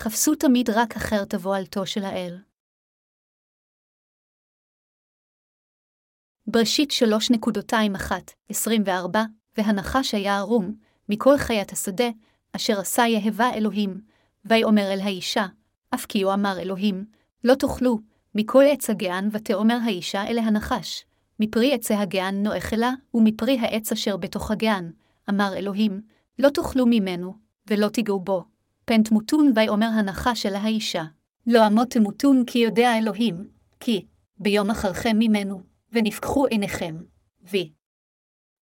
חפשו תמיד רק אחר תבואלתו של האל. בראשית 3:1-24, והנחש היה ערום מכל חיית השדה, אשר עשה יהבה אלוהים, ויאמר אל האישה, אף כי הוא אמר אלוהים, לא תאכלו, מכל עץ הגן ותאמר האישה אל הנחש, מפרי עץ הגן נאכלה, ומפרי העץ אשר בתוך הגן, אמר אלוהים, לא תאכלו ממנו, ולא תיגעו בו, פן תמותון ויאמר הנחש אל האישה, לא עמוד תמותון כי יודע אלוהים, כי ביום אחרכם ממנו, ונפקחו עיניכם,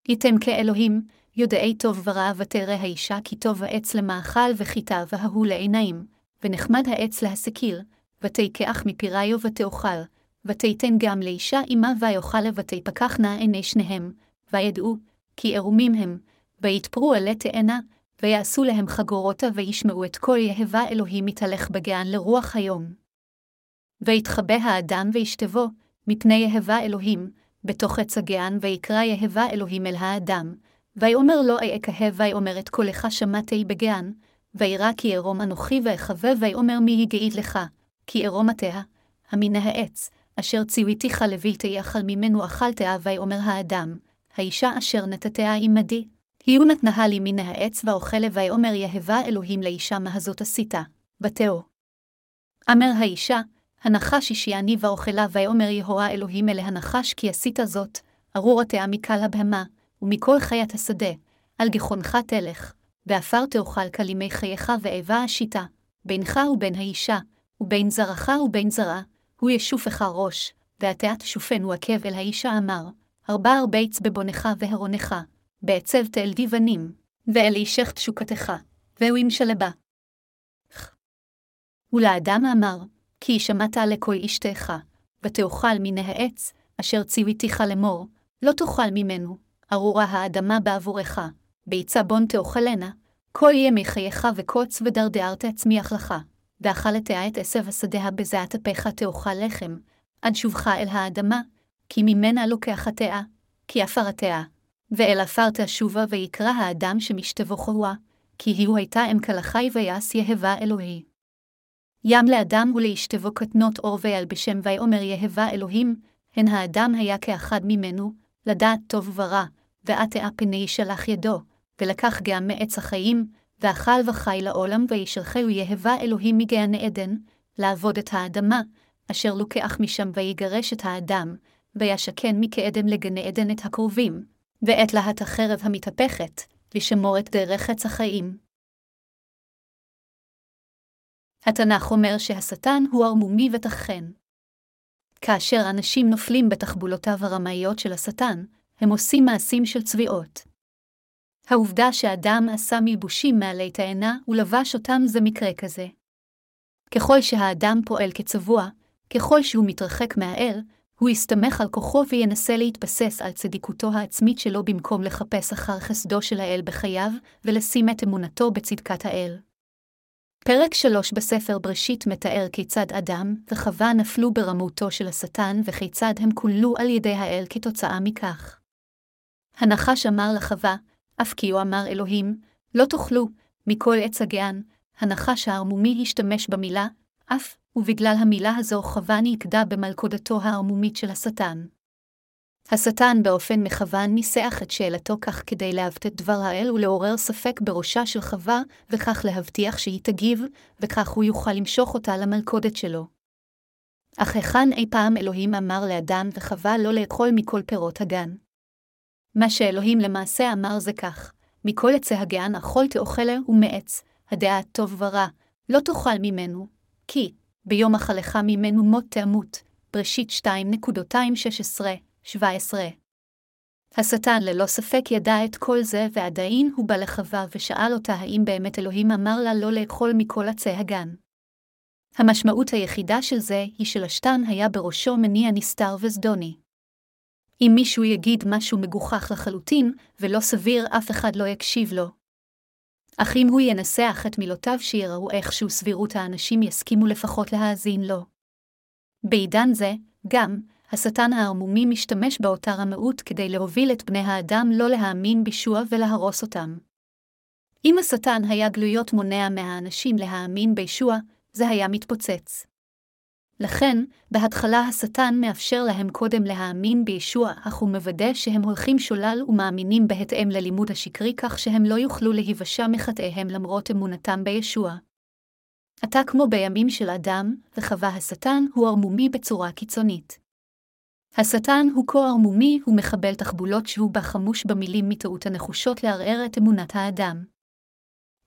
הייתם כאלוהים, יודעי טוב ורע ותרא האישה כי טוב העץ למאכל וחיטה והוא לעיניים, ונחמד העץ להסקיר, ותיקח מפיריו ותאכל, ותיתן גם לאישה עמה ויאכלה ותפקחנה עיני שניהם, וידעו, כי ערומים הם, ויתפרו עלי תאנה, ויעשו להם חגורותה וישמעו את כל יהבה אלוהים מתהלך בגן לרוח היום. ויתחבא האדם וישתבו, מפני יהבה אלוהים, בתוך עץ הגן ויקרא יהבה אלוהים אל האדם, ויאמר לו אכהב ויאמר את קולך שמעתי בגן, וירא כי ערום אנוכי ואכהב ויאמר מי הגעית לך, כי ערום אתה, המן העץ, אשר ציוויתיך לבלתי אכל ממנו אכלתה ויאמר האדם, האישה אשר נתתיה עמדי, היא נתנה לי מן העץ ואוכלה ויאמר יהבה אלוהים לאישה מה זאת עשית, בתהו. אמר האישה, הנחש השייני ואוכלה ויאמר יהוה אלוהים אל הנחש כי עשית זאת, ארור אתה מכל הבהמה, ומכל חיית השדה, על גחונך תלך, באפר תאכל כלימי חייך ואיבה השיטה, בינך ובין האישה, ובין זרעך ובין זרעה, הוא ישופך ראש, ואתה תשופנו עקב אל האישה אמר, הרבה הרבץ בבונך והרונך, בעצב תאל דיוונים, ואל אישך תשוקתך, והוא ימשלבה. ולאדם אמר, כי שמעת לכל אשתך, ותאכל מן העץ, אשר ציוויתיך לאמור, לא תאכל ממנו, ארורה האדמה בעבורך, ביצה בון תאכלנה, כל ימי חייך וקוץ ודרדר תצמיח לך, ואכלתה את עשב השדה בזעת אפיך תאכל לחם, עד שובך אל האדמה, כי ממנה לוקחתה, כי עפרתה, ואל עפר תשובה ויקרא האדם שמשתבו חוה, כי היא הייתה אם כלחי ויעש יהבה אלוהי. ים לאדם ולאשתבו קטנות אור וילבשם ויאמר יהבה אלוהים, הן האדם היה כאחד ממנו, לדעת טוב ורע, ועתה פני שלח ידו, ולקח גם מעץ החיים, ואכל וחי לעולם וישלחהו יהבה אלוהים מגן עדן, לעבוד את האדמה, אשר לוקח משם ויגרש את האדם, וישכן מכעדם לגן עדן את הקרובים, ואת להט החרב המתהפכת, לשמור את דרך עץ החיים. התנ"ך אומר שהשטן הוא ערמומי ותחכן. כאשר אנשים נופלים בתחבולותיו הרמאיות של השטן, הם עושים מעשים של צביעות. העובדה שאדם עשה מלבושים מעלי תאנה ולבש אותם זה מקרה כזה. ככל שהאדם פועל כצבוע, ככל שהוא מתרחק מהאל, הוא יסתמך על כוחו וינסה להתבסס על צדיקותו העצמית שלו במקום לחפש אחר חסדו של האל בחייו ולשים את אמונתו בצדקת האל. פרק 3 בספר בראשית מתאר כיצד אדם וחווה נפלו ברמותו של השטן וכיצד הם כוללו על ידי האל כתוצאה מכך. הנחש אמר לחווה, אף כי הוא אמר אלוהים, לא תאכלו, מכל עץ הגן, הנחש הערמומי השתמש במילה, אף, ובגלל המילה הזו חווה נלכדה במלכודתו הערמומית של השטן. השטן באופן מכוון ניסח את שאלתו כך כדי להבט את דבר האל ולעורר ספק בראשה של חווה, וכך להבטיח שהיא תגיב, וכך הוא יוכל למשוך אותה למלכודת שלו. אך היכן אי פעם אלוהים אמר לאדם וחווה לא לאכול מכל פירות הגן? מה שאלוהים למעשה אמר זה כך, מכל עצי הגן אכול תאכלה ומעץ, הדעת טוב ורע, לא תאכל ממנו, כי ביום אכלך ממנו מות תמות, בראשית 2:16-17. השטן ללא ספק ידע את כל זה ועדיין הוא בא לחווה ושאל אותה האם באמת אלוהים אמר לה לא לאכול מכל עצי הגן. המשמעות היחידה של זה היא שלשטן היה בראשו מניע נסתר וזדוני. אם מישהו יגיד משהו מגוחך לחלוטין ולא סביר אף אחד לא יקשיב לו. אך אם הוא ינסח את מילותיו שיראו איכשהו סבירות האנשים יסכימו לפחות להאזין לו. בעידן זה, גם, השטן הערמומי משתמש באותה רמאות כדי להוביל את בני האדם לא להאמין בישוע ולהרוס אותם. אם השטן היה גלויות מונע מהאנשים להאמין בישוע, זה היה מתפוצץ. לכן, בהתחלה השטן מאפשר להם קודם להאמין בישוע, אך הוא מוודא שהם הולכים שולל ומאמינים בהתאם ללימוד השקרי כך שהם לא יוכלו להיוושע מחטאיהם למרות אמונתם בישוע. עתה כמו בימים של אדם, וחווה השטן הוא ערמומי בצורה קיצונית. השטן הוא כה ערמומי ומחבל תחבולות שהוא בחמוש במילים מטעות הנחושות לערער את אמונת האדם.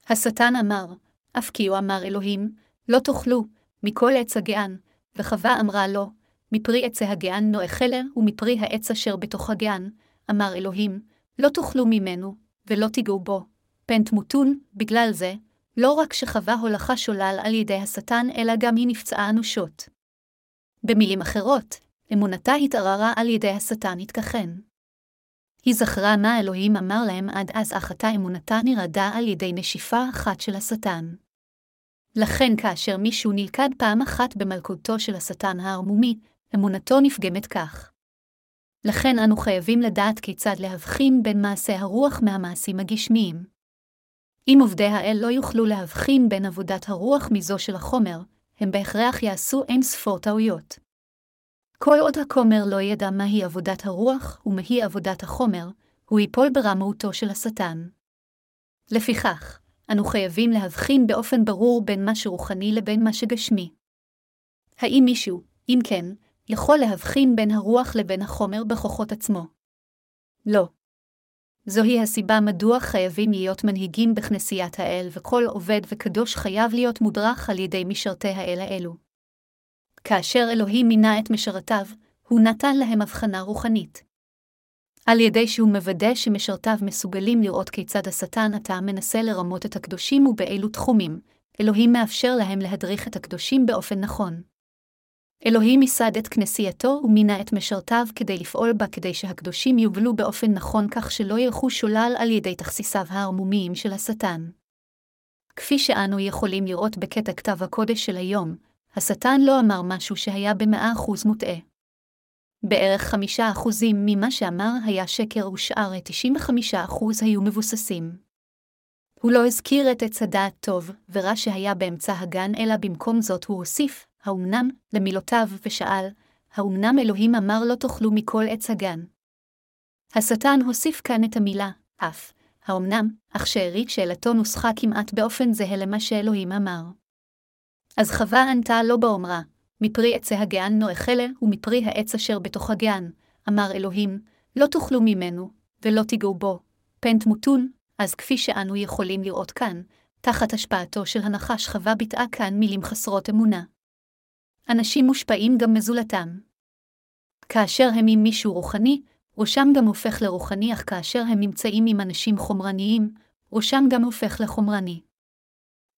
השטן אמר, אף כי הוא אמר אלוהים, לא תאכלו, מכל עץ הגן, וחווה אמרה לו, מפרי עץ הגן לא אכלה ומפרי העץ אשר בתוך הגן, אמר אלוהים, לא תאכלו ממנו, ולא תיגעו בו, פן תמותון, בגלל זה, לא רק שחווה הולכה שולל על ידי השטן, אלא גם היא נפצעה אנושות. במילים אחרות, אמונתה התערערה על ידי השטן התכחן. היא זכרה מה אלוהים אמר להם עד אז, אך עתה אמונתה נרעדה על ידי נשיפה אחת של השטן. לכן כאשר מישהו נלכד פעם אחת במלכותו של השטן הערמומי, אמונתו נפגמת כך. לכן אנו חייבים לדעת כיצד להבחין בין מעשי הרוח מהמעשים הגשמיים. אם עובדי האל לא יוכלו להבחין בין עבודת הרוח מזו של החומר, הם בהכרח יעשו אין ספור טעויות. כל עוד הכומר לא ידע מהי עבודת הרוח ומהי עבודת החומר, הוא ייפול ברמאותו של השטן. לפיכך, אנו חייבים להבחין באופן ברור בין מה שרוחני לבין מה שגשמי. האם מישהו, אם כן, יכול להבחין בין הרוח לבין החומר בכוחות עצמו? לא. זוהי הסיבה מדוע חייבים להיות מנהיגים בכנסיית האל, וכל עובד וקדוש חייב להיות מודרך על ידי משרתי האל האלו. כאשר אלוהים מינה את משרתיו, הוא נתן להם הבחנה רוחנית. על ידי שהוא מוודא שמשרתיו מסוגלים לראות כיצד השטן עתה מנסה לרמות את הקדושים ובאילו תחומים, אלוהים מאפשר להם להדריך את הקדושים באופן נכון. אלוהים ייסד את כנסייתו ומינה את משרתיו כדי לפעול בה כדי שהקדושים יובלו באופן נכון כך שלא ילכו שולל על ידי תכסיסיו הערמומיים של השטן. כפי שאנו יכולים לראות בקטע כתב הקודש של היום, השטן לא אמר משהו שהיה ב100% מוטעה. בערך 5% ממה שאמר היה שקר ושאר 95% היו מבוססים. הוא לא הזכיר את עץ הדעת טוב ורע שהיה באמצע הגן, אלא במקום זאת הוא הוסיף, האומנם, למילותיו ושאל, האומנם אלוהים אמר לא תאכלו מכל עץ הגן. השטן הוסיף כאן את המילה, אף, האומנם, אך שארית שאלתו נוסחה כמעט באופן זהה למה שאלוהים אמר. אז חווה ענתה לא באומרה, מפרי עץ הגן לא אכלה ומפרי העץ אשר בתוך הגן, אמר אלוהים, לא תאכלו ממנו, ולא תיגעו בו, פן תמותון. אז כפי שאנו יכולים לראות כאן, תחת השפעתו של הנחש חווה ביטאה כאן מילים חסרות אמונה. אנשים מושפעים גם מזולתם. כאשר הם עם מישהו רוחני, ראשם גם הופך לרוחני, אך כאשר הם נמצאים עם אנשים חומרניים, ראשם גם הופך לחומרני.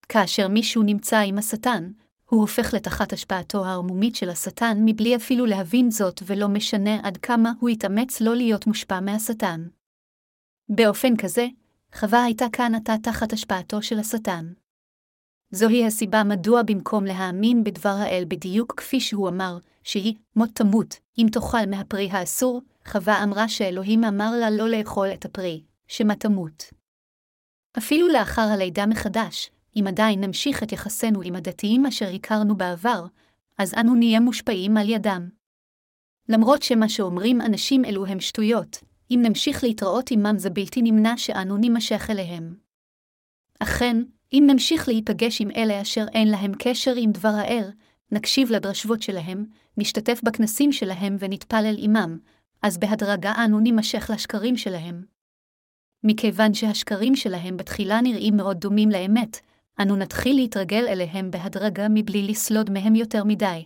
כאשר מישהו נמצא עם השטן, הוא הופך לתחת השפעתו הערמומית של השטן מבלי אפילו להבין זאת, ולא משנה עד כמה הוא יתאמץ לא להיות מושפע מהשטן. באופן כזה, חווה הייתה כאן עתה תחת השפעתו של השטן. זוהי הסיבה מדוע במקום להאמין בדבר האל בדיוק כפי שהוא אמר, שהיא מות תמות, אם תאכל מהפרי האסור, חווה אמרה שאלוהים אמר לה לא לאכול את הפרי, שמה תמות. אפילו לאחר הלידה מחדש, אם עדיין נמשיך את יחסנו עם הדתיים אשר הכרנו בעבר, אז אנו נהיה מושפעים על ידם. למרות שמה שאומרים אנשים אלו הם שטויות, אם נמשיך להתראות עמם זה בלתי נמנע שאנו נמשך אליהם. אכן, אם נמשיך להיפגש עם אלה אשר אין להם קשר עם דבר האל, נקשיב לדרשבות שלהם, נשתתף בכנסים שלהם ונתפלל עמם, אז בהדרגה אנו נמשך לשקרים שלהם. מכיוון שהשקרים שלהם בתחילה נראים מאוד דומים לאמת, אנו נתחיל להתרגל אליהם בהדרגה מבלי לסלוד מהם יותר מדי.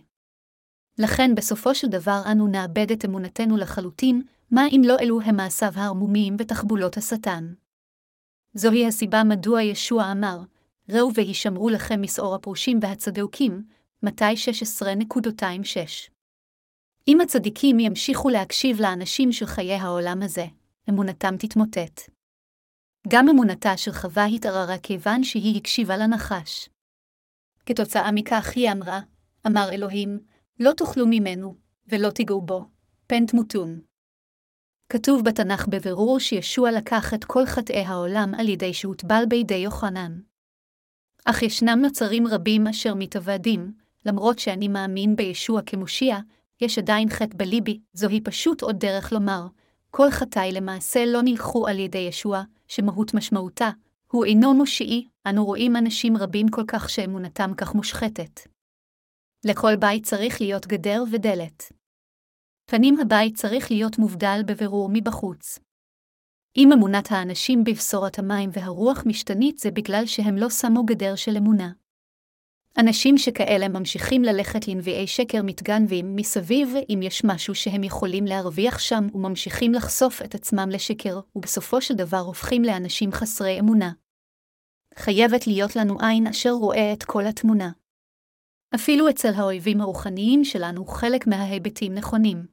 לכן בסופו של דבר אנו נאבד את אמונתנו לחלוטין, מה אם לא אלו הם מעשיו הערמומיים ותחבולות השטן. זוהי הסיבה מדוע ישוע אמר, ראו והישמרו לכם מסעור הפרושים והצדוקים, מתי 16:26. אם הצדיקים ימשיכו להקשיב לאנשים של חיי העולם הזה, אמונתם תתמוטט. גם אמונתה של חווה התערערה כיוון שהיא הקשיבה לנחש. כתוצאה מכך היא אמרה, אמר אלוהים, לא תאכלו ממנו, ולא תיגעו בו, פן תמותון. כתוב בתנ"ך בבירור שישוע לקח את כל חטאי העולם על ידי שהוטבל בידי יוחנן. אך ישנם נוצרים רבים אשר מתעבדים, למרות שאני מאמין בישוע כמושיע, יש עדיין חטא בליבי, זוהי פשוט עוד דרך לומר, כל חטאי למעשה לא נלקחו על ידי ישוע, שמהות משמעותה, הוא אינו מושיעי, אנו רואים אנשים רבים כל כך שאמונתם כך מושחתת. לכל בית צריך להיות גדר ודלת. פנים הבית צריך להיות מובדל בבירור מבחוץ. אם אמונת האנשים בבשורת המים והרוח משתנית זה בגלל שהם לא שמו גדר של אמונה. אנשים שכאלה ממשיכים ללכת לנביאי שקר מתגנבים מסביב אם יש משהו שהם יכולים להרוויח שם וממשיכים לחשוף את עצמם לשקר ובסופו של דבר הופכים לאנשים חסרי אמונה. חייבת להיות לנו עין אשר רואה את כל התמונה. אפילו אצל האויבים הרוחניים שלנו חלק מההיבטים נכונים.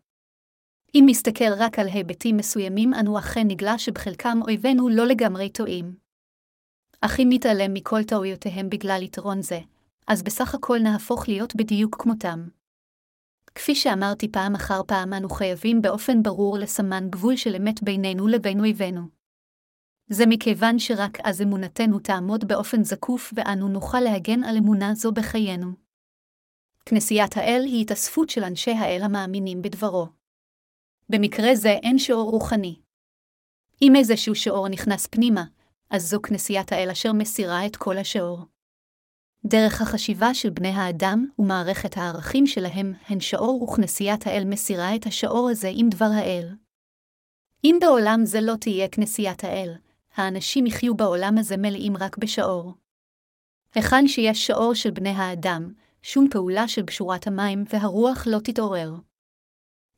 אם מסתכל רק על היבטים מסוימים אנו אכן נגלה שבחלקם אויבינו לא לגמרי טועים. אך אם נתעלם מכל טעויותיהם בגלל יתרון זה, אז בסך הכל נהפוך להיות בדיוק כמותם. כפי שאמרתי פעם אחר פעם, אנו חייבים באופן ברור לסמן גבול של אמת בינינו לבין אויבינו. זה מכיוון שרק אז אמונתנו תעמוד באופן זקוף ואנו נוכל להגן על אמונה זו בחיינו. כנסיית האל היא התאספות של אנשי האל המאמינים בדברו. במקרה זה אין שעור רוחני. אם איזשהו שעור נכנס פנימה, אז זו כנסיית האל אשר מסירה את כל השעור. דרך החשיבה של בני האדם ומערכת הערכים שלהם הן שעור וכנסיית האל מסירה את השעור הזה עם דבר האל. אם בעולם זה לא תהיה כנסיית האל, האנשים יחיו בעולם הזה מלאים רק בשעור. היכן שיש שעור של בני האדם, שום פעולה של בשורת המים והרוח לא תתעורר.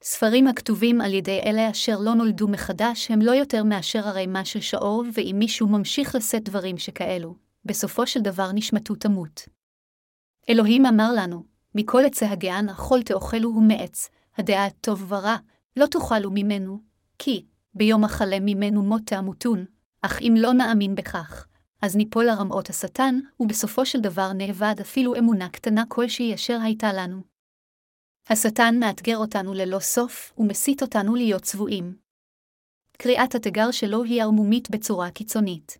ספרים הכתובים על ידי אלה אשר לא נולדו מחדש הם לא יותר מאשר הרמה של שעור ואם מישהו ממשיך לשאת דברים שכאלו. בסופו של דבר נשמתו תמות. אלוהים אמר לנו, מכל עץ הגן אכול תאכלו ומעץ, הדעת טוב ורע, לא תאכלו ממנו, כי ביום אכלה ממנו מות תמותון, אך אם לא נאמין בכך, אז ניפול לרמאות השטן, ובסופו של דבר נאבד אפילו אמונה קטנה כלשהי אשר הייתה לנו. השטן מאתגר אותנו ללא סוף, ומסית אותנו להיות צבועים. קריאת התיגר שלו היא ערמומית בצורה קיצונית.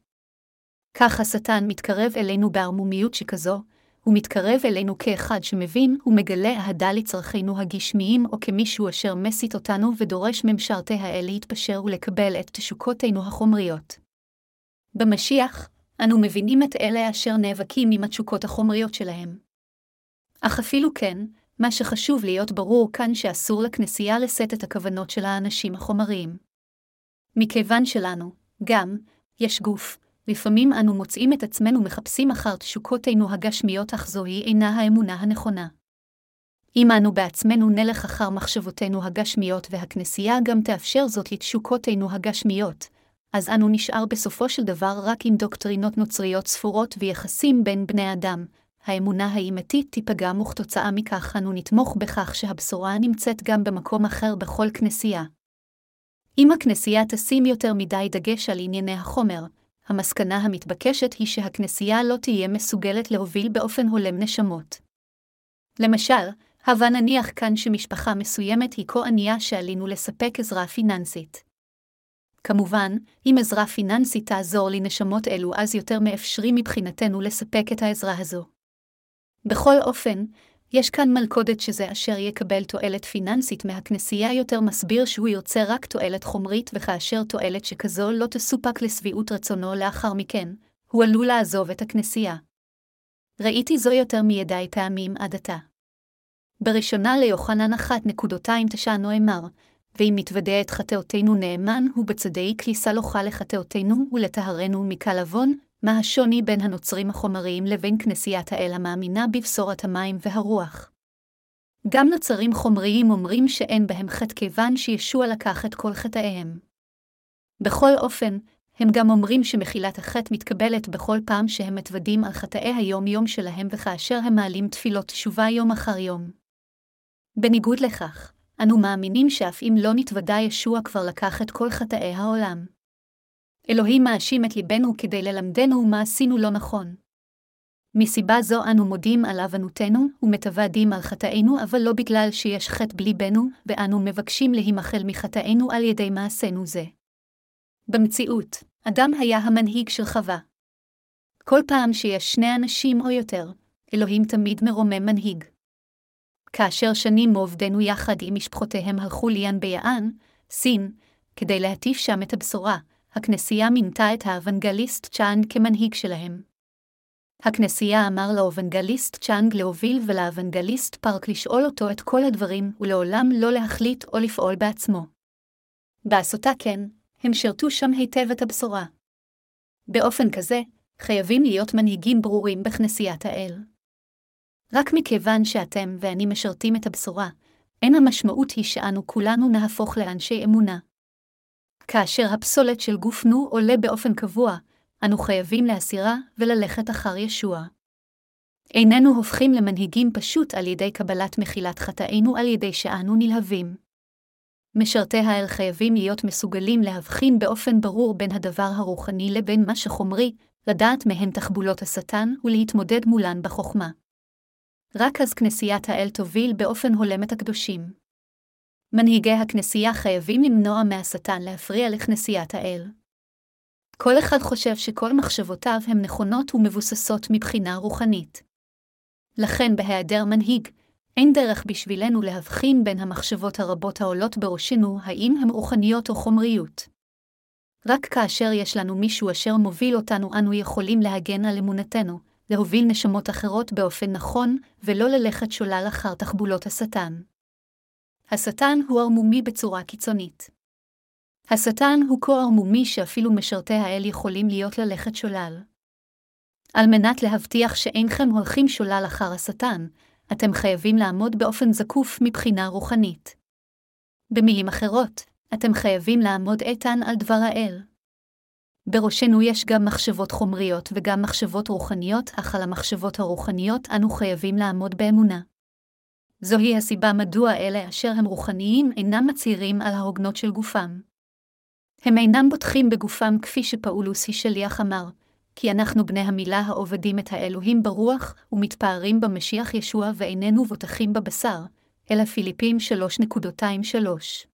כך השטן מתקרב אלינו בערמומיות שכזו, הוא מתקרב אלינו כאחד שמבין ומגלה אהדה לצרכינו הגשמיים או כמישהו אשר מסית אותנו ודורש ממשרתי האל להתפשר ולקבל את תשוקותינו החומריות. במשיח, אנו מבינים את אלה אשר נאבקים עם התשוקות החומריות שלהם. אך אפילו כן, מה שחשוב להיות ברור כאן שאסור לכנסייה לשאת את הכוונות של האנשים החומריים. מכיוון שלנו, גם, יש גוף, לפעמים אנו מוצאים את עצמנו מחפשים אחר תשוקותינו הגשמיות אך זוהי אינה האמונה הנכונה. אם אנו בעצמנו נלך אחר מחשבותינו הגשמיות והכנסייה גם תאפשר זאת לתשוקותינו הגשמיות, אז אנו נשאר בסופו של דבר רק עם דוקטרינות נוצריות ספורות ויחסים בין בני אדם. האמונה האימתית תיפגע וכתוצאה מכך אנו נתמוך בכך שהבשורה נמצאת גם במקום אחר בכל כנסייה. אם הכנסייה תשים יותר מדי דגש על ענייני החומר, המסקנה המתבקשת היא שהכנסייה לא תהיה מסוגלת להוביל באופן הולם נשמות. למשל, הבה נניח כאן שמשפחה מסוימת היא כה ענייה שעלינו לספק עזרה פיננסית. כמובן, אם עזרה פיננסית תעזור לנשמות אלו אז יותר מאפשרים מבחינתנו לספק את העזרה הזו. בכל אופן, יש כאן מלכודת שזה אשר יקבל תועלת פיננסית מהכנסייה יותר מסביר שהוא ירצה רק תועלת חומרית וכאשר תועלת שכזו לא תסופק לסביעות רצונו לאחר מכן, הוא עלול לעזוב את הכנסייה. ראיתי זו יותר מידי פעמים עד עתה. בראשונה ליוחנן 1:9 נאמר, ואם נתוודה את חטאותינו נאמן הוא בצדקי כליסה לוחה לחטאותינו ולטהרנו מכל עוון, מה השוני בין הנוצרים החומריים לבין כנסיית האל המאמינה בבשורת המים והרוח? גם נוצרים חומריים אומרים שאין בהם חטא כיוון שישוע לקח את כל חטאיהם. בכל אופן, הם גם אומרים שמחילת החטא מתקבלת בכל פעם שהם מתוודים על חטאי היום-יום שלהם וכאשר הם מעלים תפילות תשובה יום אחר יום. בניגוד לכך, אנו מאמינים שאף אם לא נתוודה ישוע כבר לקח את כל חטאי העולם. אלוהים מאשים את ליבנו כדי ללמדנו מה עשינו לא נכון. מסיבה זו אנו מודים על אבנותנו ומתוודים על חטאינו, אבל לא בגלל שיש חטא בליבנו, ואנו מבקשים להימחל מחטאינו על ידי מעשינו זה. במציאות, אדם היה המנהיג של חווה. כל פעם שיש שני אנשים או יותר, אלוהים תמיד מרומם מנהיג. כאשר שנים מעובדנו יחד עם משפחותיהם הלכו ליאן ביען, סין, כדי להטיף שם את הבשורה, הכנסייה מינתה את האבנגליסט צ'אנג כמנהיג שלהם. הכנסייה אמר לאבנגליסט צ'אנג להוביל ולאבנגליסט פארק לשאול אותו את כל הדברים ולעולם לא להחליט או לפעול בעצמו. בעשותה כן, הם שרתו שם היטב את הבשורה. באופן כזה, חייבים להיות מנהיגים ברורים בכנסיית האל. רק מכיוון שאתם ואני משרתים את הבשורה, אין המשמעות היא שאנו כולנו נהפוך לאנשי אמונה. כאשר הפסולת של גופנו עולה באופן קבוע, אנו חייבים להסירה וללכת אחר ישוע. איננו הופכים למנהיגים פשוט על ידי קבלת מחילת חטאינו על ידי שאנו נלהבים. משרתי האל חייבים להיות מסוגלים להבחין באופן ברור בין הדבר הרוחני לבין מה שחומרי, לדעת מהן תחבולות השטן ולהתמודד מולן בחוכמה. רק אז כנסיית האל תוביל באופן הולם את הקדושים. מנהיגי הכנסייה חייבים למנוע מהשטן להפריע לכנסיית האל. כל אחד חושב שכל מחשבותיו הן נכונות ומבוססות מבחינה רוחנית. לכן בהיעדר מנהיג, אין דרך בשבילנו להבחין בין המחשבות הרבות העולות בראשנו האם הן רוחניות או חומריות. רק כאשר יש לנו מישהו אשר מוביל אותנו אנו יכולים להגן על אמונתנו, להוביל נשמות אחרות באופן נכון ולא ללכת שולל אחר תחבולות השטן. השטן הוא ערמומי בצורה קיצונית. השטן הוא כה ערמומי שאפילו משרתי האל יכולים להיות ללכת שולל. על מנת להבטיח שאינכם הולכים שולל אחר השטן, אתם חייבים לעמוד באופן זקוף מבחינה רוחנית. במילים אחרות, אתם חייבים לעמוד איתן על דבר האל. בראשנו יש גם מחשבות חומריות וגם מחשבות רוחניות, אך על המחשבות הרוחניות אנו חייבים לעמוד באמונה. זוהי הסיבה מדוע אלה אשר הם רוחניים אינם מצהירים על ההוגנות של גופם. הם אינם בוטחים בגופם כפי שפאולוס השליח אמר, כי אנחנו בני המילה העובדים את האלוהים ברוח ומתפארים במשיח ישוע ואיננו בוטחים בבשר, אלא פיליפים 3:23.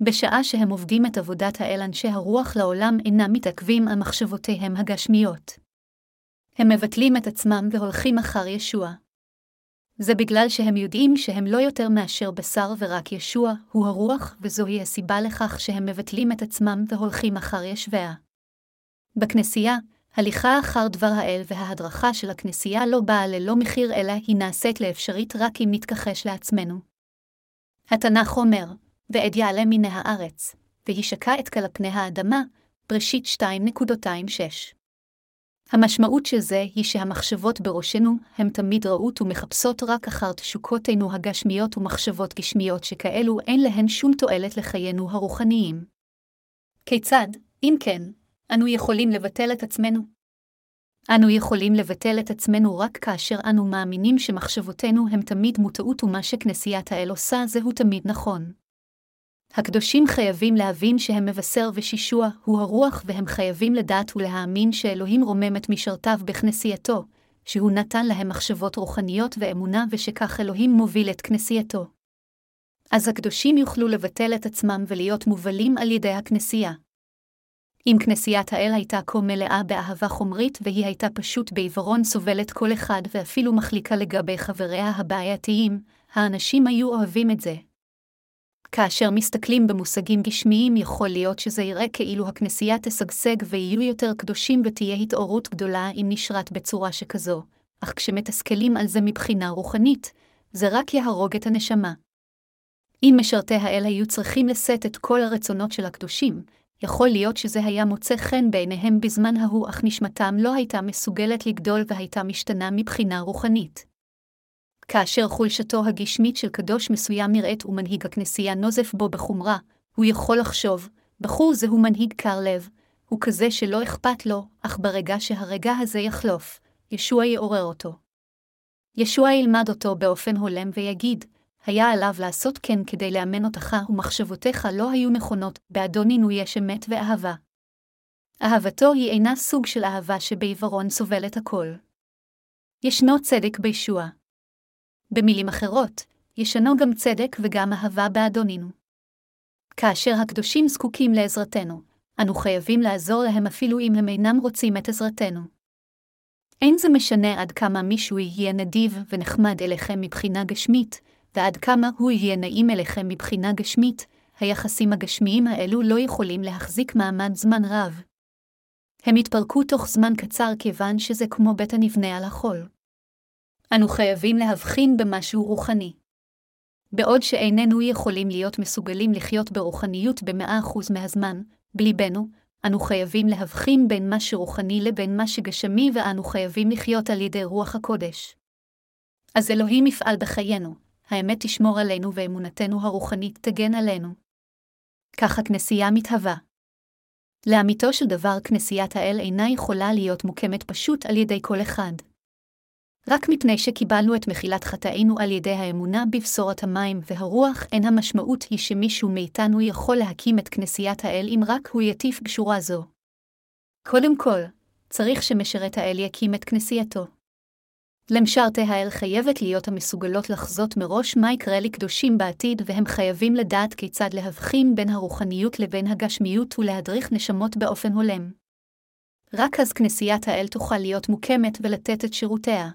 בשעה שהם עובדים את עבודת האל אנשי הרוח לעולם אינם מתעכבים על מחשבותיהם הגשמיות. הם מבטלים את עצמם והולכים אחר ישוע. זה בגלל שהם יודעים שהם לא יותר מאשר בשר ורק ישוע הוא הרוח, וזוהי הסיבה לכך שהם מבטלים את עצמם והולכים אחר ישוע. בכנסייה, הליכה אחר דבר האל וההדרכה של הכנסייה לא באה ללא מחיר אלא היא נעשית לאפשרית רק אם נתכחש לעצמנו. התנ"ך אומר, ועד יעלה מן הארץ, והישקע את כל פני האדמה, בראשית 2:26. המשמעות של זה היא שהמחשבות בראשנו הם תמיד רעות ומחפשות רק אחר תשוקותינו הגשמיות ומחשבות גשמיות שכאלו אין להן שום תועלת לחיינו הרוחניים. כיצד, אם כן, אנו יכולים לבטל את עצמנו? אנו יכולים לבטל את עצמנו רק כאשר אנו מאמינים שמחשבותינו הם תמיד מוטעות ומה שכנסיית האל עושה זהו תמיד נכון. הקדושים חייבים להבין שהם מבשר ושישוע הוא הרוח והם חייבים לדעת ולהאמין שאלוהים רומם את משרתיו בכנסייתו, שהוא נתן להם מחשבות רוחניות ואמונה ושכך אלוהים מוביל את כנסייתו. אז הקדושים יוכלו לבטל את עצמם ולהיות מובלים על ידי הכנסייה. אם כנסיית האל הייתה כה מלאה באהבה חומרית והיא הייתה פשוט בעיוורון סובלת כל אחד ואפילו מחליקה לגבי חבריה הבעייתיים, האנשים היו אוהבים את זה. כאשר מסתכלים במושגים גשמיים יכול להיות שזה יראה כאילו הכנסייה תשגשג ויהיו יותר קדושים ותהיה התעוררות גדולה אם נשרת בצורה שכזו, אך כשמתסכלים על זה מבחינה רוחנית, זה רק יהרוג את הנשמה. אם משרתי האל היו צריכים לשאת את כל הרצונות של הקדושים, יכול להיות שזה היה מוצא חן בעיניהם בזמן ההוא אך נשמתם לא הייתה מסוגלת לגדול והייתה משתנה מבחינה רוחנית. כאשר חולשתו הגשמית של קדוש מסוים נראית ומנהיג הכנסייה נוזף בו בחומרה, הוא יכול לחשוב, בחור זה הוא מנהיג קר לב, הוא כזה שלא אכפת לו, אך ברגע שהרגע הזה יחלוף, ישוע יעורר אותו. ישוע ילמד אותו באופן הולם ויגיד, היה עליו לעשות כן כדי לאמן אותך ומחשבותיך לא היו נכונות, באדונינו יש אמת ואהבה. אהבתו היא אינה סוג של אהבה שבעיוורון סובלת הכל. ישנו צדק בישוע. במילים אחרות, ישנו גם צדק וגם אהבה באדונינו. כאשר הקדושים זקוקים לעזרתנו, אנו חייבים לעזור להם אפילו אם הם אינם רוצים את עזרתנו. אין זה משנה עד כמה מישהו יהיה נדיב ונחמד אליכם מבחינה גשמית, ועד כמה הוא יהיה נעים אליכם מבחינה גשמית, היחסים הגשמיים האלו לא יכולים להחזיק מעמד זמן רב. הם התפרקו תוך זמן קצר כיוון שזה כמו בית הנבנה על החול. אנו חייבים להבחין במשהו רוחני. בעוד שאיננו יכולים להיות מסוגלים לחיות ברוחניות ב100% מהזמן, בליבנו, אנו חייבים להבחין בין מה שרוחני לבין מה שגשמי ואנו חייבים לחיות על ידי רוח הקודש. אז אלוהים יפעל בחיינו, האמת תשמור עלינו ואמונתנו הרוחנית תגן עלינו. כך הכנסייה מתהווה. לאמיתו של דבר כנסיית האל אינה יכולה להיות מוקמת פשוט על ידי כל אחד. רק מפני שקיבלנו את מחילת חטאינו על ידי האמונה בבשורת המים והרוח, אין המשמעות היא שמישהו מאיתנו יכול להקים את כנסיית האל אם רק הוא יטיף בשורה זו. קודם כל, צריך שמשרת האל יקים את כנסייתו. למשרתי האל חייבת להיות המסוגלות לחזות מראש מה יקרה לקדושים בעתיד והם חייבים לדעת כיצד להבחין בין הרוחניות לבין הגשמיות ולהדריך נשמות באופן הולם. רק אז כנסיית האל תוכל להיות מוקמת ולתת את שירותיה.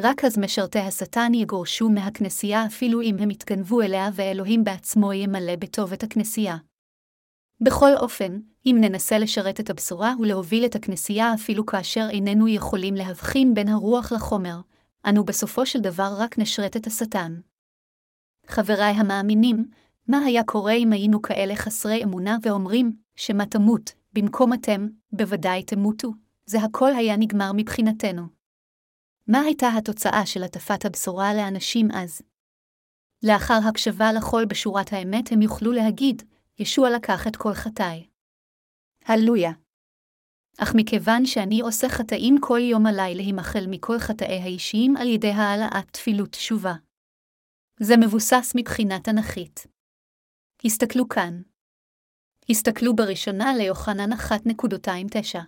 רק אז משרתי השטן יגורשו מהכנסייה אפילו אם הם יתגנבו אליה ואלוהים בעצמו ימלא בטוב את הכנסייה. בכל אופן, אם ננסה לשרת את הבשורה ולהוביל את הכנסייה אפילו כאשר איננו יכולים להבחין בין הרוח לחומר, אנו בסופו של דבר רק נשרת את השטן. חבריי המאמינים, מה היה קורה אם היינו כאלה חסרי אמונה ואומרים, שמה תמות, במקום אתם, בוודאי תמותו, זה הכל היה נגמר מבחינתנו. מה הייתה התוצאה של הטפת הבשורה לאנשים אז? לאחר הקשבה לכל בשורת האמת הם יוכלו להגיד, ישוע לקח את כל חטאי. הללויה. אך מכיוון שאני עושה חטאים כל יום עליי להימחל מכל חטאי האישיים על ידי העלאת תפילות תשובה. זה מבוסס מבחינה תנכית. הסתכלו כאן. הסתכלו בראשונה ליוחנן 1:9.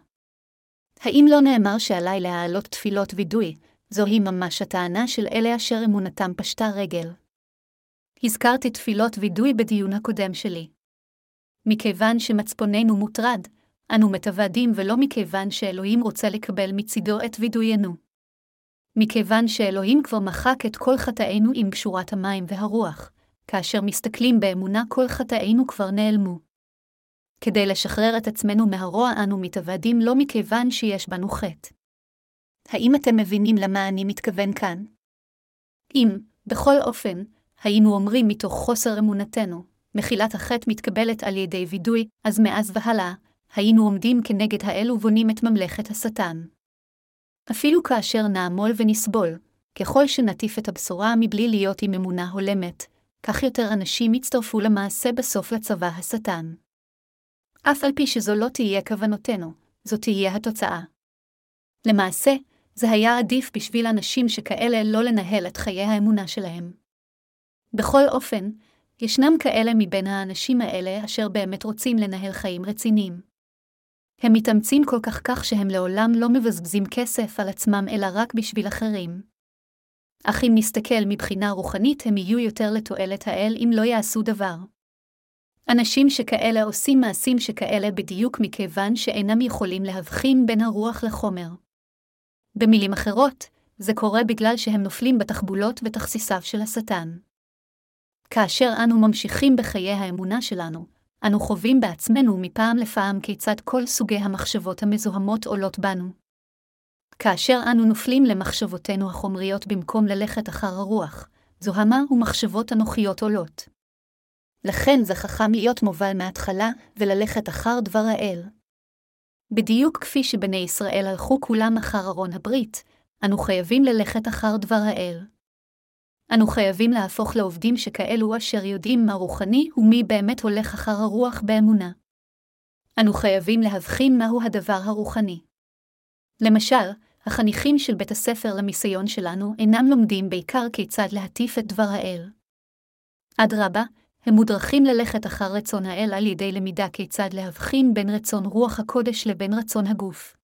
האם לא נאמר שעליי להעלות תפילות וידוי, זוהי ממש הטענה של אלה אשר אמונתם פשטה רגל. הזכרתי תפילות וידוי בדיון הקודם שלי. מכיוון שמצפוננו מוטרד, אנו מתוודים ולא מכיוון שאלוהים רוצה לקבל מצידו את וידוינו. מכיוון שאלוהים כבר מחק את כל חטאינו עם בשורת המים והרוח, כאשר מסתכלים באמונה כל חטאינו כבר נעלמו. כדי לשחרר את עצמנו מהרוע אנו מתוודים לא מכיוון שיש בנו חטא. האם אתם מבינים למה אני מתכוון כאן? אם, בכל אופן, היינו אומרים מתוך חוסר אמונתנו, מחילת החטא מתקבלת על ידי וידוי, אז מאז והלאה, היינו עומדים כנגד האל ובונים את ממלכת השטן. אפילו כאשר נעמול ונסבול, ככל שנטיף את הבשורה מבלי להיות עם אמונה הולמת, כך יותר אנשים יצטרפו למעשה בסוף לצבא השטן. אף על פי שזו לא תהיה כוונותנו, זו תהיה התוצאה. למעשה, זה היה עדיף בשביל אנשים שכאלה לא לנהל את חיי האמונה שלהם. בכל אופן, ישנם כאלה מבין האנשים האלה אשר באמת רוצים לנהל חיים רציניים. הם מתאמצים כל כך שהם לעולם לא מבזבזים כסף על עצמם אלא רק בשביל אחרים. אך אם נסתכל מבחינה רוחנית הם יהיו יותר לתועלת האל אם לא יעשו דבר. אנשים שכאלה עושים מעשים שכאלה בדיוק מכיוון שאינם יכולים להבחין בין הרוח לחומר. במילים אחרות, זה קורה בגלל שהם נופלים בתחבולות ותכסיסיו של השטן. כאשר אנו ממשיכים בחיי האמונה שלנו, אנו חווים בעצמנו מפעם לפעם כיצד כל סוגי המחשבות המזוהמות עולות בנו. כאשר אנו נופלים למחשבותינו החומריות במקום ללכת אחר הרוח, זוהמה ומחשבות אנוכיות עולות. לכן זה חכם להיות מובל מההתחלה וללכת אחר דבר האל. בדיוק כפי שבני ישראל הלכו כולם אחר ארון הברית, אנו חייבים ללכת אחר דבר האל. אנו חייבים להפוך לעובדים שכאלו אשר יודעים מה רוחני ומי באמת הולך אחר הרוח באמונה. אנו חייבים להבחין מהו הדבר הרוחני. למשל, החניכים של בית הספר למיסיון שלנו אינם לומדים בעיקר כיצד להטיף את דבר האל. אדרבה, הם מודרכים ללכת אחר רצון האל על ידי למידה כיצד להבחין בין רצון רוח הקודש לבין רצון הגוף.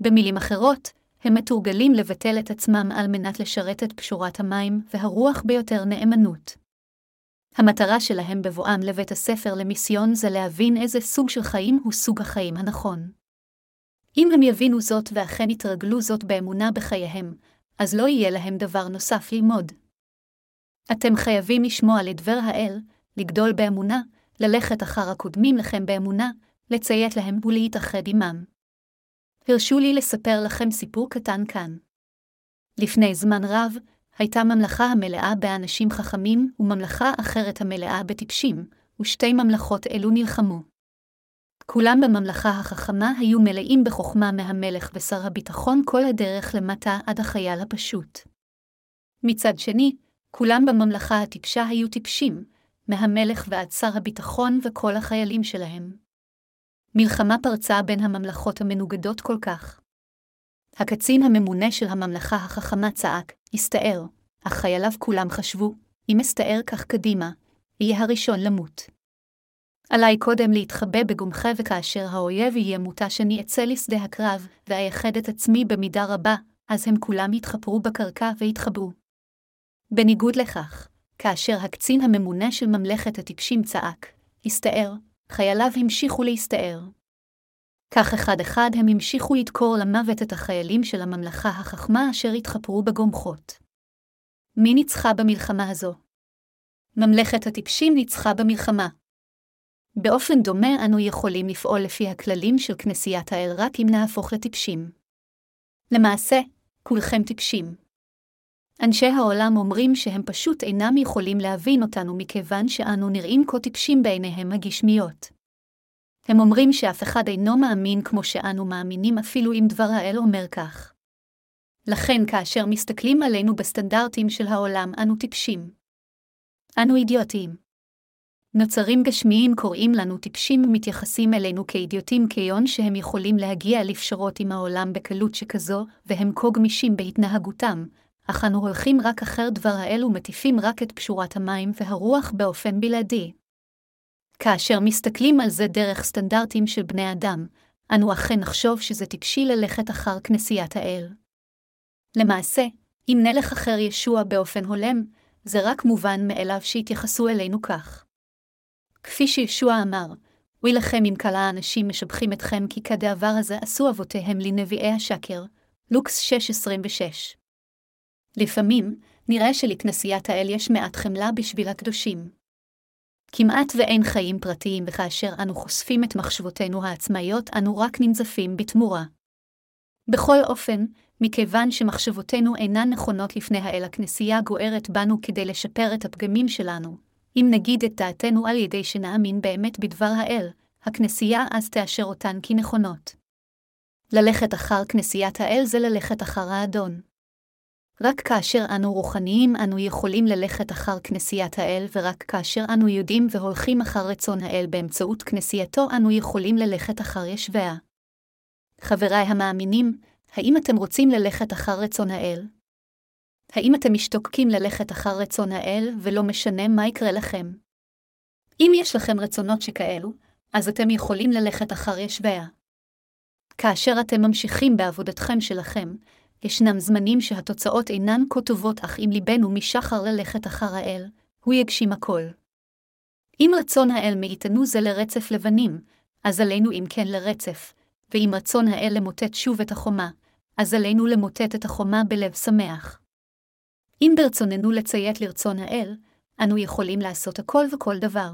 במילים אחרות, הם מתורגלים לבטל את עצמם על מנת לשרת את פשורת המים והרוח ביותר נאמנות. המטרה שלהם בבואם לבית הספר למיסיון זה להבין איזה סוג של חיים הוא סוג החיים הנכון. אם הם יבינו זאת ואכן יתרגלו זאת באמונה בחייהם, אז לא יהיה להם דבר נוסף ללמוד. אתם חייבים לשמוע לדבר האל, לגדול באמונה, ללכת אחר הקודמים לכם באמונה, לציית להם ולהתאחד עמם. הרשו לי לספר לכם סיפור קטן כאן. לפני זמן רב, הייתה ממלכה המלאה באנשים חכמים וממלכה אחרת המלאה בטיפשים, ושתי ממלכות אלו נלחמו. כולם בממלכה החכמה היו מלאים בחוכמה מהמלך ושר הביטחון כל הדרך למטה עד החייל הפשוט. מצד שני, כולם בממלכה הטיפשה היו טיפשים, מהמלך ועד שר הביטחון וכל החיילים שלהם. מלחמה פרצה בין הממלכות המנוגדות כל כך. הקצין הממונה של הממלכה החכמה צעק, הסתער, אך חייליו כולם חשבו, אם הסתער כך קדימה, יהיה הראשון למות. עליי קודם להתחבא בגומחה וכאשר האויב יהיה מוטש אני אצא לשדה הקרב, ואייחד את עצמי במידה רבה, אז הם כולם יתחפרו בקרקע והתחבאו. בניגוד לכך, כאשר הקצין הממונה של ממלכת הטיפשים צעק, הסתער, חייליו המשיכו להסתער. כך אחד אחד הם המשיכו לדקור למוות את החיילים של הממלכה החכמה אשר התחפרו בגומחות. מי ניצחה במלחמה הזו? ממלכת הטיפשים ניצחה במלחמה. באופן דומה אנו יכולים לפעול לפי הכללים של כנסיית האל רק אם נהפוך לטיפשים. למעשה, כולכם טיפשים. אנשי העולם אומרים שהם פשוט אינם יכולים להבין אותנו מכיוון שאנו נראים כה טיפשים בעיניהם הגשמיות. הם אומרים שאף אחד אינו מאמין כמו שאנו מאמינים אפילו אם דבר האל אומר כך. לכן כאשר מסתכלים עלינו בסטנדרטים של העולם אנו טיפשים. אנו אידיוטים. נוצרים גשמיים קוראים לנו טיפשים ומתייחסים אלינו כאידיוטים כיון שהם יכולים להגיע לפשרות עם העולם בקלות שכזו והם כה גמישים בהתנהגותם. אך אנו הולכים רק אחר דבר האל ומטיפים רק את פשורת המים והרוח באופן בלעדי. כאשר מסתכלים על זה דרך סטנדרטים של בני אדם, אנו אכן נחשוב שזה טיפשי ללכת אחר כנסיית האל. למעשה, אם נלך אחר ישוע באופן הולם, זה רק מובן מאליו שהתייחסו אלינו כך. כפי שישוע אמר, וילכם עם כל האנשים משבחים אתכם כי כדעבר הזה עשו אבותיהם לנביאי השקר, לוקס 6:26. לפעמים, נראה שלכנסיית האל יש מעט חמלה בשביל הקדושים. כמעט ואין חיים פרטיים וכאשר אנו חושפים את מחשבותינו העצמאיות, אנו רק ננזפים בתמורה. בכל אופן, מכיוון שמחשבותינו אינן נכונות לפני האל, הכנסייה גוערת בנו כדי לשפר את הפגמים שלנו. אם נגיד את דעתנו על ידי שנאמין באמת בדבר האל, הכנסייה אז תאשר אותן כנכונות. ללכת אחר כנסיית האל זה ללכת אחר האדון. רק כאשר אנו רוחניים אנו יכולים ללכת אחר כנסיית האל ורק כאשר אנו יודעים והולכים אחר רצון האל באמצעות כנסייתו אנו יכולים ללכת אחר ישביה. חבריי המאמינים, האם אתם רוצים ללכת אחר רצון האל? האם אתם משתוקקים ללכת אחר רצון האל ולא משנה מה יקרה לכם? אם יש לכם רצונות שכאלו, אז אתם יכולים ללכת אחר ישביה. כאשר אתם ממשיכים בעבודתכם שלכם, ישנם זמנים שהתוצאות אינן כה טובות, אך אם ליבנו משחר ללכת אחר האל, הוא יגשים הכל. אם רצון האל מאיתנו זה לרצף לבנים, אז עלינו אם כן לרצף, ואם רצון האל למוטט שוב את החומה, אז עלינו למוטט את החומה בלב שמח. אם ברצוננו לציית לרצון האל, אנו יכולים לעשות הכל וכל דבר.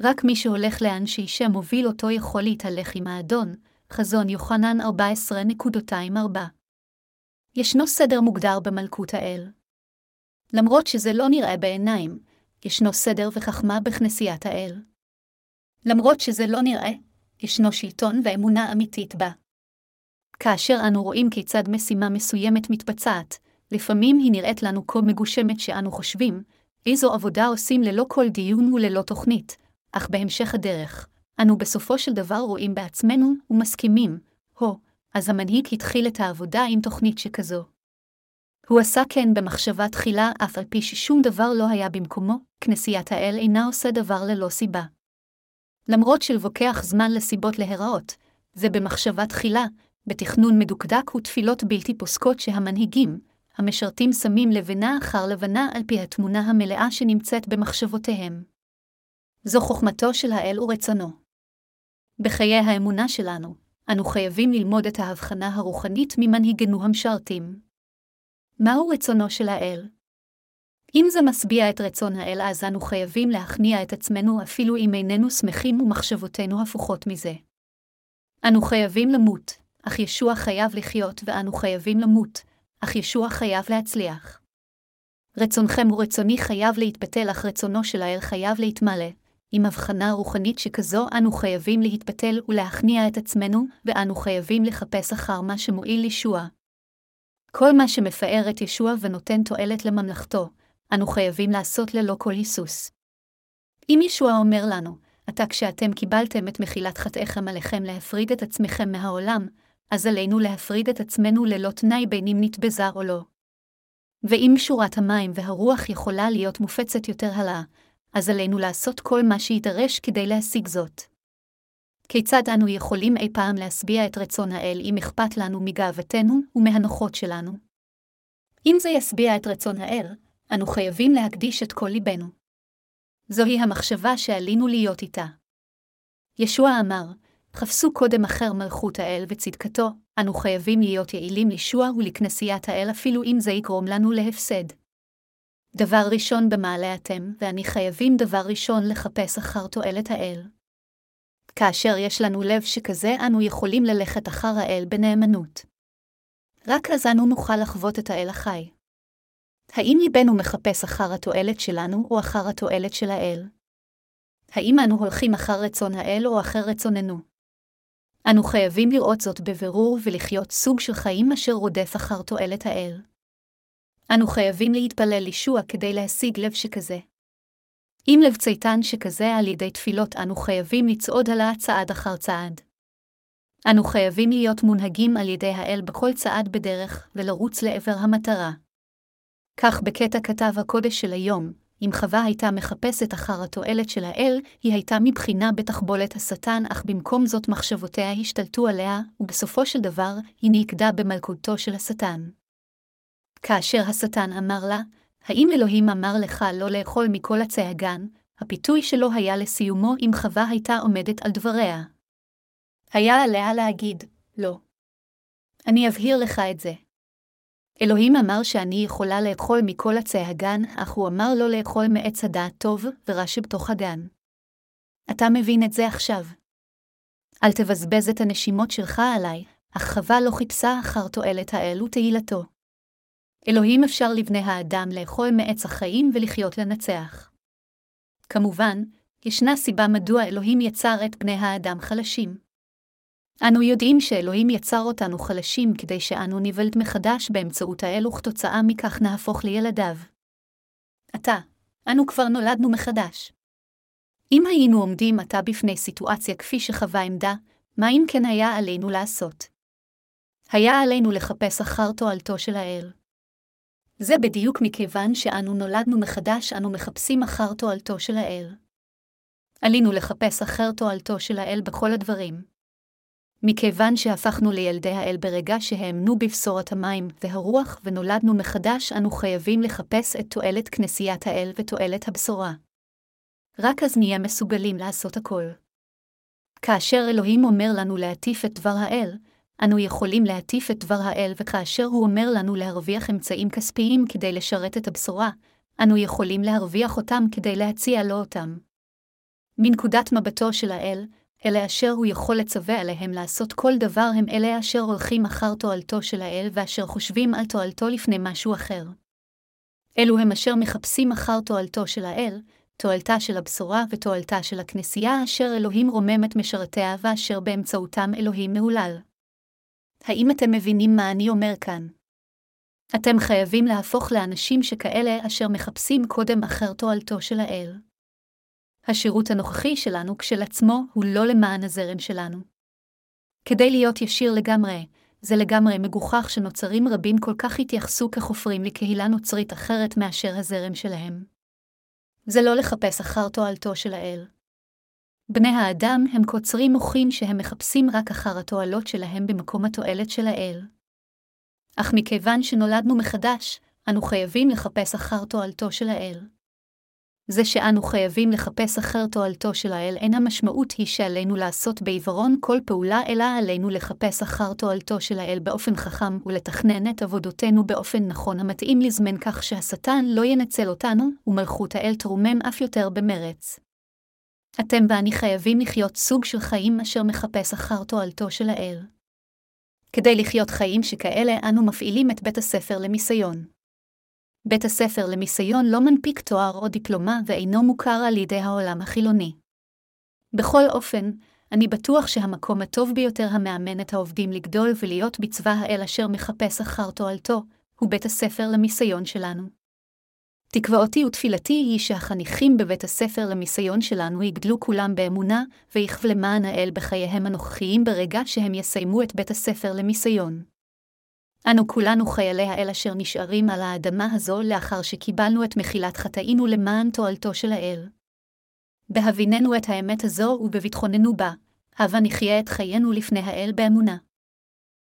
רק מי שהולך לאן שישה מוביל אותו יכול להתהלך עם האדון, חזון יוחנן 14:24. ישנו סדר מוגדר במלכות האל. למרות שזה לא נראה בעיניים, ישנו סדר וחכמה בכנסיית האל. למרות שזה לא נראה, ישנו שלטון ואמונה אמיתית בה. כאשר אנו רואים כיצד משימה מסוימת מתבצעת, לפעמים היא נראית לנו כה מגושמת שאנו חושבים, איזו עבודה עושים ללא כל דיון וללא תוכנית, אך בהמשך הדרך, אנו בסופו של דבר רואים בעצמנו ומסכימים, אז המנהיג התחיל את העבודה עם תוכנית שכזו. הוא עשה כן במחשבה תחילה, אף על פי ששום דבר לא היה במקומו, כנסיית האל אינה עושה דבר ללא סיבה. למרות שלוקח זמן לסיבות להיראות, זה במחשבה תחילה, בתכנון מדוקדק ותפילות בלתי פוסקות שהמנהיגים, המשרתים שמים לבנה אחר לבנה על פי התמונה המלאה שנמצאת במחשבותיהם. זו חוכמתו של האל ורצונו. בחיי האמונה שלנו, אנו חייבים ללמוד את ההבחנה הרוחנית ממנהיגנו המשרתים. מהו רצונו של האל? אם זה משביע את רצון האל, אז אנו חייבים להכניע את עצמנו אפילו אם איננו שמחים ומחשבותינו הפוכות מזה. אנו חייבים למות, אך ישוע חייב לחיות, ואנו חייבים למות, אך ישוע חייב להצליח. רצונכם ורצוני חייב להתבטל, אך רצונו של האל חייב להתמלא. עם הבחנה רוחנית שכזו אנו חייבים להתבטל ולהכניע את עצמנו, ואנו חייבים לחפש אחר מה שמועיל לישוע. כל מה שמפאר את ישוע ונותן תועלת לממלכתו, אנו חייבים לעשות ללא כל היסוס. אם ישוע אומר לנו, עתה כשאתם קיבלתם את מחילת חטאיכם עליכם להפריד את עצמכם מהעולם, אז עלינו להפריד את עצמנו ללא תנאי בין אם נתבזר או לא. ואם שורת המים והרוח יכולה להיות מופצת יותר הלאה, אז עלינו לעשות כל מה שידרש כדי להשיג זאת. כיצד אנו יכולים אי פעם להשביע את רצון האל אם אכפת לנו מגאוותנו ומהנוחות שלנו? אם זה ישביע את רצון האל, אנו חייבים להקדיש את כל ליבנו. זוהי המחשבה שעלינו להיות איתה. ישוע אמר, חפשו קודם אחר מלכות האל וצדקתו, אנו חייבים להיות יעילים לישוע ולכנסיית האל אפילו אם זה יגרום לנו להפסד. דבר ראשון במעלה אתם, ואני חייבים דבר ראשון לחפש אחר תועלת האל. כאשר יש לנו לב שכזה, אנו יכולים ללכת אחר האל בנאמנות. רק אז אנו נוכל לחוות את האל החי. האם ליבנו מחפש אחר התועלת שלנו או אחר התועלת של האל? האם אנו הולכים אחר רצון האל או אחר רצוננו? אנו חייבים לראות זאת בבירור ולחיות סוג של חיים אשר רודף אחר תועלת האל. אנו חייבים להתפלל לישוע כדי להשיג לב שכזה. אם לב צייתן שכזה על ידי תפילות, אנו חייבים לצעוד עלה צעד אחר צעד. אנו חייבים להיות מונהגים על ידי האל בכל צעד בדרך ולרוץ לעבר המטרה. כך בקטע כתב הקודש של היום, אם חווה הייתה מחפשת אחר התועלת של האל, היא הייתה מבחינה בתחבולת השטן, אך במקום זאת מחשבותיה השתלטו עליה, ובסופו של דבר היא נעקדה במלכותו של השטן. כאשר השטן אמר לה, האם אלוהים אמר לך לא לאכול מכל עצי הגן, הפיתוי שלו היה לסיומו אם חווה הייתה עומדת על דבריה. היה עליה להגיד, לא. אני אבהיר לך את זה. אלוהים אמר שאני יכולה לאכול מכל עצי הגן, אך הוא אמר לא לאכול מעץ הדעת טוב ורע שבתוך הגן. אתה מבין את זה עכשיו. אל תבזבז את הנשימות שלך עליי, אך חווה לא חיפשה אחר תועלת האל ותהילתו. אלוהים אפשר לבני האדם לאכול מעץ החיים ולחיות לנצח. כמובן, ישנה סיבה מדוע אלוהים יצר את בני האדם חלשים. אנו יודעים שאלוהים יצר אותנו חלשים כדי שאנו נבלד מחדש באמצעות האל וכתוצאה מכך נהפוך לילדיו. עתה, אנו כבר נולדנו מחדש. אם היינו עומדים עתה בפני סיטואציה כפי שחווה עמדה, מה אם כן היה עלינו לעשות? היה עלינו לחפש אחר תועלתו של האל. זה בדיוק מכיוון שאנו נולדנו מחדש, אנו מחפשים אחר תועלתו של האל. עלינו לחפש אחר תועלתו של האל בכל הדברים. מכיוון שהפכנו לילדי האל ברגע שהאמנו בבשורת המים והרוח ונולדנו מחדש, אנו חייבים לחפש את תועלת כנסיית האל ותועלת הבשורה. רק אז נהיה מסוגלים לעשות הכל. כאשר אלוהים אומר לנו להטיף את דבר האל, אנו יכולים להטיף את דבר האל, וכאשר הוא אומר לנו להרוויח אמצעים כספיים כדי לשרת את הבשורה, אנו יכולים להרוויח אותם כדי להציע לו אותם. מנקודת מבטו של האל, אלה אשר הוא יכול לצווה עליהם לעשות כל דבר הם אלה אשר הולכים אחר תועלתו של האל ואשר חושבים על תועלתו לפני משהו אחר. אלו הם אשר מחפשים אחר תועלתו של האל, תועלתה של הבשורה ותועלתה של הכנסייה אשר אלוהים רומם את משרתיה ואשר באמצעותם אלוהים מעולל. האם אתם מבינים מה אני אומר כאן? אתם חייבים להפוך לאנשים שכאלה אשר מחפשים קודם אחר תועלתו של האל. השירות הנוכחי שלנו כשלעצמו הוא לא למען הזרם שלנו. כדי להיות ישיר לגמרי, זה לגמרי מגוחך שנוצרים רבים כל כך התייחסו כחופרים לקהילה נוצרית אחרת מאשר הזרם שלהם. זה לא לחפש אחר תועלתו של האל. בני האדם הם קוצרי מוחין שהם מחפשים רק אחר התועלות שלהם במקום התועלת של האל. אך מכיוון שנולדנו מחדש, אנו חייבים לחפש אחר תועלתו של האל. זה שאנו חייבים לחפש אחר תועלתו של האל אין המשמעות היא שעלינו לעשות בעיוורון כל פעולה, אלא עלינו לחפש אחר תועלתו של האל באופן חכם ולתכנן את עבודותינו באופן נכון המתאים לזמן, כך שהשטן לא ינצל אותנו ומלכות האל תרומם אף יותר במרץ. אתם ואני חייבים לחיות סוג של חיים אשר מחפש אחר תועלתו של האל. כדי לחיות חיים שכאלה אנו מפעילים את בית הספר למיסיון. בית הספר למיסיון לא מנפיק תואר או דיפלומה ואינו מוכר על ידי העולם החילוני. בכל אופן, אני בטוח שהמקום הטוב ביותר המאמן את העובדים לגדול ולהיות בצבא האל אשר מחפש אחר תועלתו, הוא בית הספר למיסיון שלנו. תקוואותי ותפילתי היא שהחניכים בבית הספר למיסיון שלנו יגדלו כולם באמונה ויחב למען האל בחייהם הנוכחיים ברגע שהם יסיימו את בית הספר למיסיון. אנו כולנו חיילי האל אשר נשארים על האדמה הזו לאחר שקיבלנו את מחילת חטאינו למען תועלתו של האל. בהביננו את האמת הזו ובביטחוננו בה, הבה נחיה את חיינו לפני האל באמונה.